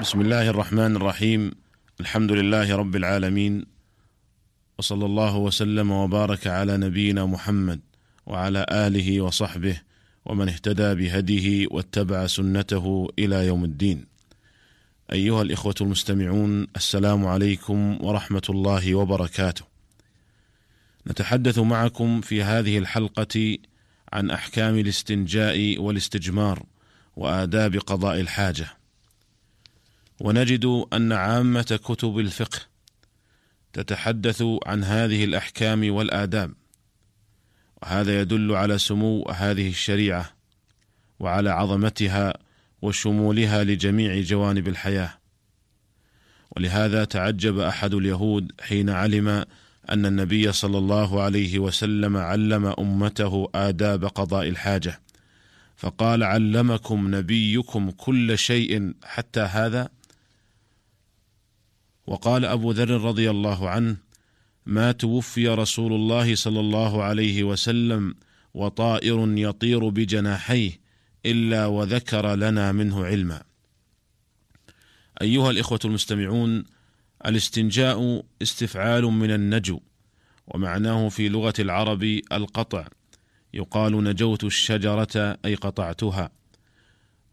بسم الله الرحمن الرحيم. الحمد لله رب العالمين، وصلى الله وسلم وبارك على نبينا محمد وعلى آله وصحبه ومن اهتدى بهديه واتبع سنته إلى يوم الدين. أيها الإخوة المستمعون، السلام عليكم ورحمة الله وبركاته. نتحدث معكم في هذه الحلقة عن أحكام الاستنجاء والاستجمار وآداب قضاء الحاجة. ونجد أن عامة كتب الفقه تتحدث عن هذه الأحكام والآداب، وهذا يدل على سمو هذه الشريعة وعلى عظمتها وشمولها لجميع جوانب الحياة. ولهذا تعجب أحد اليهود حين علم أن النبي صلى الله عليه وسلم علم أمته آداب قضاء الحاجة، فقال: علمكم نبيكم كل شيء حتى هذا؟ وقال أبو ذر رضي الله عنه: ما توفي رسول الله صلى الله عليه وسلم وطائر يطير بجناحيه إلا وذكر لنا منه علما. أيها الإخوة المستمعون، الاستنجاء استفعال من النجو، ومعناه في لغة العرب القطع، يقال نجوت الشجرة أي قطعتها.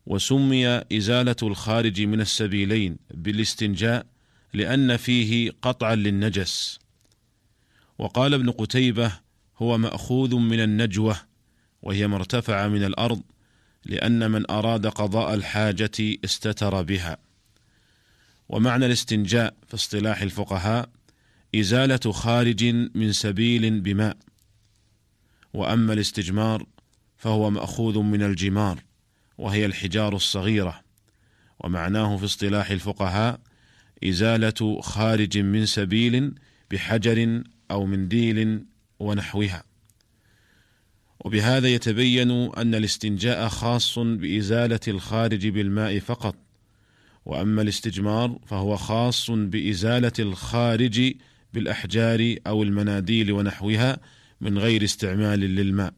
وسمي إزالة الخارج من السبيلين بالاستنجاء لأن فيه قطعا للنجس. وقال ابن قتيبة: هو مأخوذ من النجوة، وهي ما ارتفع من الأرض، لأن من أراد قضاء الحاجة استتر بها. ومعنى الاستنجاء في اصطلاح الفقهاء إزالة خارج من سبيل بماء. وأما الاستجمار فهو مأخوذ من الجمار، وهي الحجار الصغيرة، ومعناه في اصطلاح الفقهاء إزالة خارج من سبيل بحجر أو منديل ونحوها. وبهذا يتبين أن الاستنجاء خاص بإزالة الخارج بالماء فقط، وأما الاستجمار فهو خاص بإزالة الخارج بالأحجار أو المناديل ونحوها من غير استعمال للماء.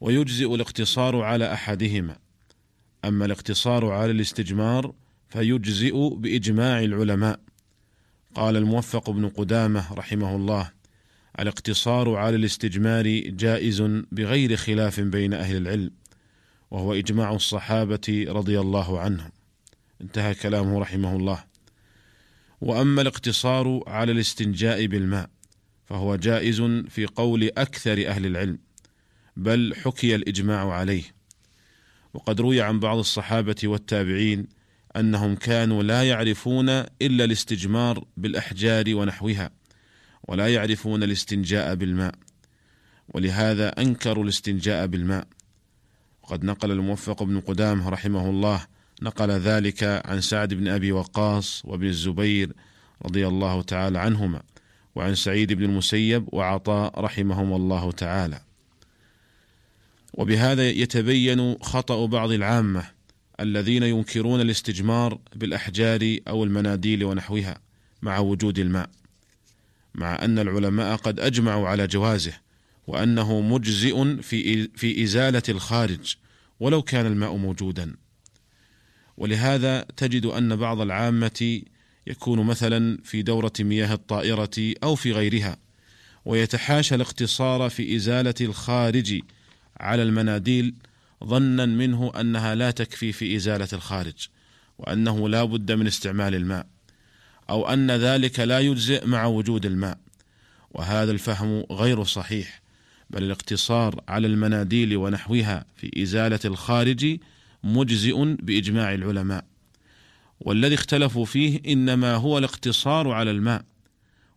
ويجزئ الاقتصار على أحدهما. أما الاقتصار على الاستجمار فيجزئ بإجماع العلماء. قال الموفق بن قدامة رحمه الله: الاقتصار على الاستجمار جائز بغير خلاف بين أهل العلم، وهو إجماع الصحابة رضي الله عنهم. انتهى كلامه رحمه الله. وأما الاقتصار على الاستنجاء بالماء فهو جائز في قول أكثر أهل العلم، بل حكي الإجماع عليه. وقد روي عن بعض الصحابة والتابعين أنهم كانوا لا يعرفون إلا الاستجمار بالأحجار ونحوها، ولا يعرفون الاستنجاء بالماء، ولهذا أنكروا الاستنجاء بالماء. وقد نقل الموفق بن قدامه رحمه الله نقل ذلك عن سعد بن أبي وقاص وابن الزبير رضي الله تعالى عنهما، وعن سعيد بن المسيب وعطاء رحمهم الله تعالى. وبهذا يتبين خطأ بعض العامة الذين ينكرون الاستجمار بالأحجار أو المناديل ونحوها مع وجود الماء، مع أن العلماء قد أجمعوا على جوازه، وأنه مجزئ في إزالة الخارج ولو كان الماء موجودا. ولهذا تجد أن بعض العامة يكون مثلا في دورة مياه الطائرة أو في غيرها، ويتحاشى الاقتصار في إزالة الخارج على المناديل، ظنا منه أنها لا تكفي في إزالة الخارج، وأنه لا بد من استعمال الماء، أو أن ذلك لا يجزئ مع وجود الماء. وهذا الفهم غير صحيح، بل الاقتصار على المناديل ونحوها في إزالة الخارج مجزئ بإجماع العلماء، والذي اختلفوا فيه إنما هو الاقتصار على الماء،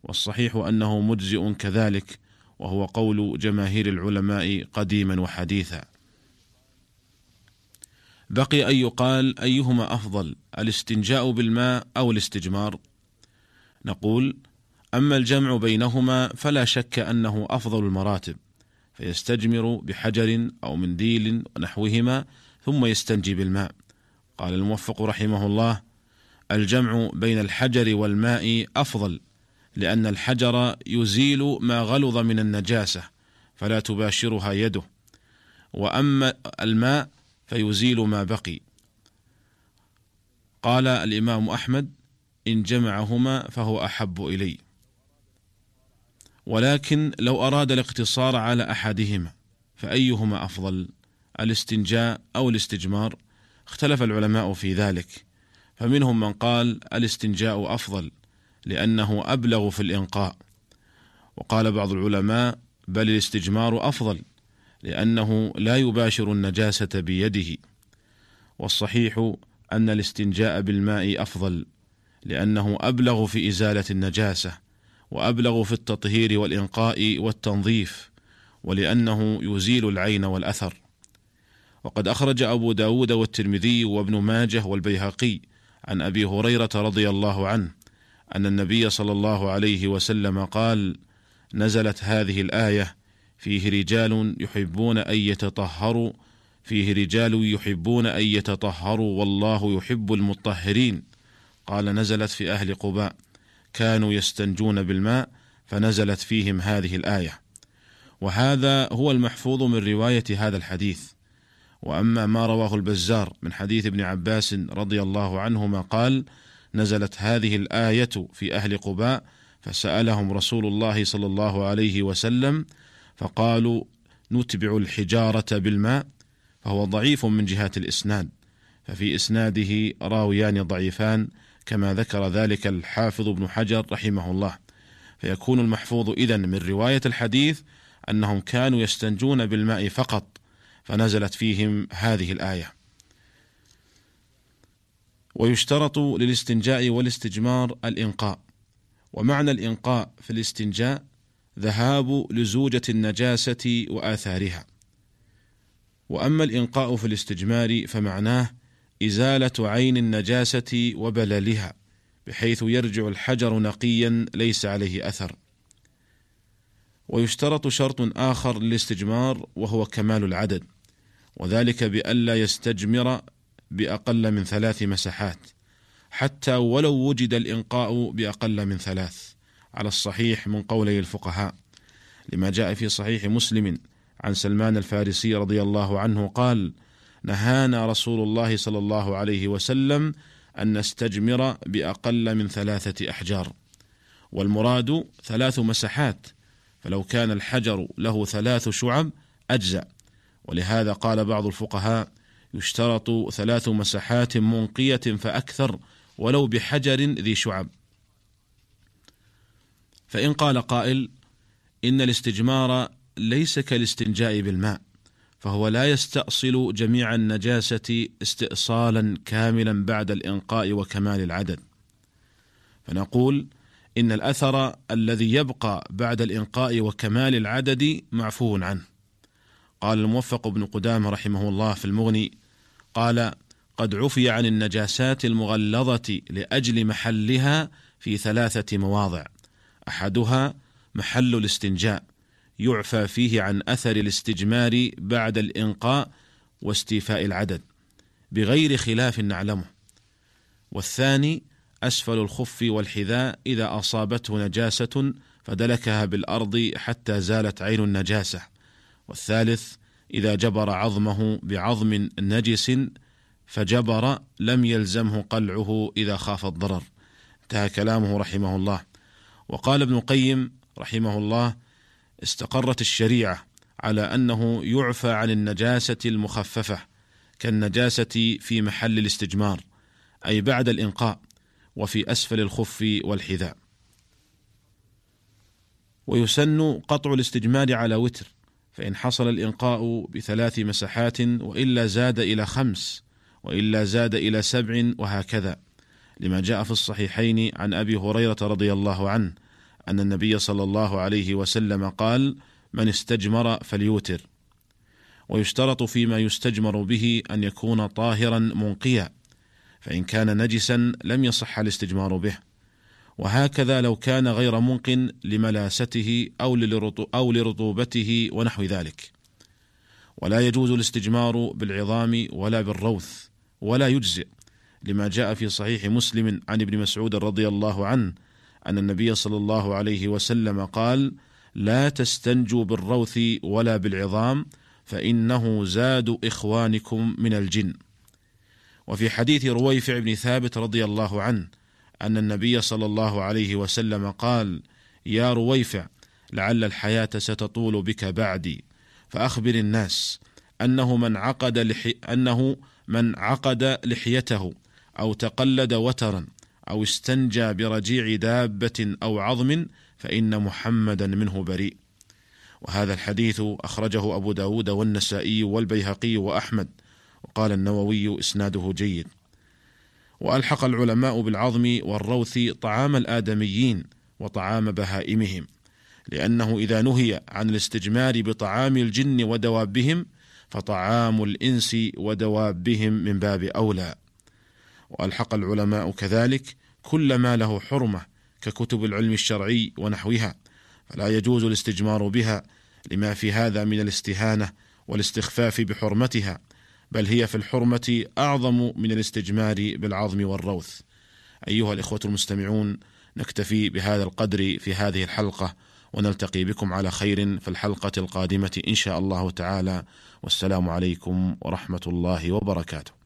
والصحيح أنه مجزئ كذلك، وهو قول جماهير العلماء قديما وحديثا. بقي أن يقال: أيهما أفضل، الاستنجاء بالماء أو الاستجمار؟ نقول: أما الجمع بينهما فلا شك أنه أفضل المراتب، فيستجمر بحجر أو منديل ونحوهما ثم يستنجي بالماء. قال الموفق رحمه الله: الجمع بين الحجر والماء أفضل، لأن الحجر يزيل ما غلظ من النجاسة فلا تباشرها يده، وأما الماء فيزيل ما بقي. قال الإمام أحمد: إن جمعهما فهو أحب إلي، ولكن لو أراد الاقتصار على أحدهما فأيهما أفضل، الاستنجاء أو الاستجمار؟ اختلف العلماء في ذلك، فمنهم من قال الاستنجاء أفضل لأنه أبلغ في الإنقاء، وقال بعض العلماء بل الاستجمار أفضل لأنه لا يباشر النجاسة بيده، والصحيح أن الاستنجاء بالماء أفضل لأنه أبلغ في إزالة النجاسة وأبلغ في التطهير والإنقاء والتنظيف، ولأنه يزيل العين والأثر. وقد أخرج أبو داود والترمذي وابن ماجه والبيهقي عن أبي هريرة رضي الله عنه أن النبي صلى الله عليه وسلم قال: نزلت هذه الآية: فيه رجال يحبون أن يتطهروا، والله يحب المطهرين. قال: نزلت في أهل قباء كانوا يستنجون بالماء فنزلت فيهم هذه الآية. وهذا هو المحفوظ من رواية هذا الحديث. وأما ما رواه البزار من حديث ابن عباس رضي الله عنهما قال: نزلت هذه الآية في أهل قباء فسألهم رسول الله صلى الله عليه وسلم فقالوا: نتبع الحجارة بالماء. فهو ضعيف من جهة الإسناد، ففي إسناده راويان ضعيفان كما ذكر ذلك الحافظ ابن حجر رحمه الله، فيكون المحفوظ إذن من رواية الحديث أنهم كانوا يستنجون بالماء فقط فنزلت فيهم هذه الآية. ويشترط للاستنجاء والاستجمار الإنقاء، ومعنى الإنقاء في الاستنجاء ذهاب لزوجة النجاسة وآثارها، وأما الإنقاء في الاستجمار فمعناه إزالة عين النجاسة وبللها بحيث يرجع الحجر نقيا ليس عليه أثر. ويشترط شرط آخر للاستجمار وهو كمال العدد، وذلك بألا يستجمر بأقل من 3 مساحات حتى ولو وجد الإنقاء بأقل من 3 على الصحيح من قولي الفقهاء، لما جاء في صحيح مسلم عن سلمان الفارسي رضي الله عنه قال: نهانا رسول الله صلى الله عليه وسلم أن نستجمر بأقل من 3 أحجار، والمراد 3 مساحات، فلو كان الحجر له 3 شعب أجزأ، ولهذا قال بعض الفقهاء: يشترط 3 مساحات منقية فأكثر ولو بحجر ذي شعب. فإن قال قائل: إن الاستجمار ليس كالاستنجاء بالماء، فهو لا يستأصل جميع النجاسة استئصالا كاملا بعد الإنقاء وكمال العدد، فنقول: إن الأثر الذي يبقى بعد الإنقاء وكمال العدد معفو عنه. قال الموفق بن قدامة رحمه الله في المغني: قال: قد عفي عن النجاسات المغلظة لأجل محلها في 3 مواضع، أحدها محل الاستنجاء يعفى فيه عن أثر الاستجمار بعد الإنقاء واستيفاء العدد بغير خلاف نعلمه، والثاني أسفل الخف والحذاء إذا أصابته نجاسة فدلكها بالأرض حتى زالت عين النجاسة، والثالث إذا جبر عظمه بعظم نجس فجبر لم يلزمه قلعه إذا خاف الضرر. انتهى كلامه رحمه الله. وقال ابن القيم رحمه الله: استقرت الشريعة على أنه يعفى عن النجاسة المخففة كالنجاسة في محل الاستجمار، أي بعد الإنقاء، وفي أسفل الخف والحذاء. ويسن قطع الاستجمار على وتر، فإن حصل الإنقاء ب3 مساحات وإلا زاد إلى 5 وإلا زاد إلى 7 وهكذا، لما جاء في الصحيحين عن أبي هريرة رضي الله عنه أن النبي صلى الله عليه وسلم قال: من استجمر فليوتر. ويشترط فيما يستجمر به أن يكون طاهرا منقيا، فإن كان نجسا لم يصح الاستجمار به، وهكذا لو كان غير منقٍ لملاسته أو لرطوبته ونحو ذلك. ولا يجوز الاستجمار بالعظام ولا بالروث ولا يجزئ، لما جاء في صحيح مسلم عن ابن مسعود رضي الله عنه أن النبي صلى الله عليه وسلم قال: لا تستنجوا بالروث ولا بالعظام فإنه زاد إخوانكم من الجن. وفي حديث رويفع بن ثابت رضي الله عنه أن النبي صلى الله عليه وسلم قال: يا رويفع، لعل الحياة ستطول بك بعدي، فأخبر الناس أنه من عقد لحيته أو تقلد وترا أو استنجى برجيع دابة أو عظم فإن محمدا منه بريء. وهذا الحديث أخرجه أبو داود والنسائي والبيهقي وأحمد، وقال النووي إسناده جيد. وألحق العلماء بالعظم والروث طعام الآدميين وطعام بهائمهم، لأنه إذا نهي عن الاستجمار بطعام الجن ودوابهم فطعام الإنس ودوابهم من باب أولى. وألحق العلماء كذلك كل ما له حرمة ككتب العلم الشرعي ونحوها، فلا يجوز الاستجمار بها لما في هذا من الاستهانة والاستخفاف بحرمتها، بل هي في الحرمة أعظم من الاستجمار بالعظم والروث. أيها الإخوة المستمعون، نكتفي بهذا القدر في هذه الحلقة، ونلتقي بكم على خير في الحلقة القادمة إن شاء الله تعالى، والسلام عليكم ورحمة الله وبركاته.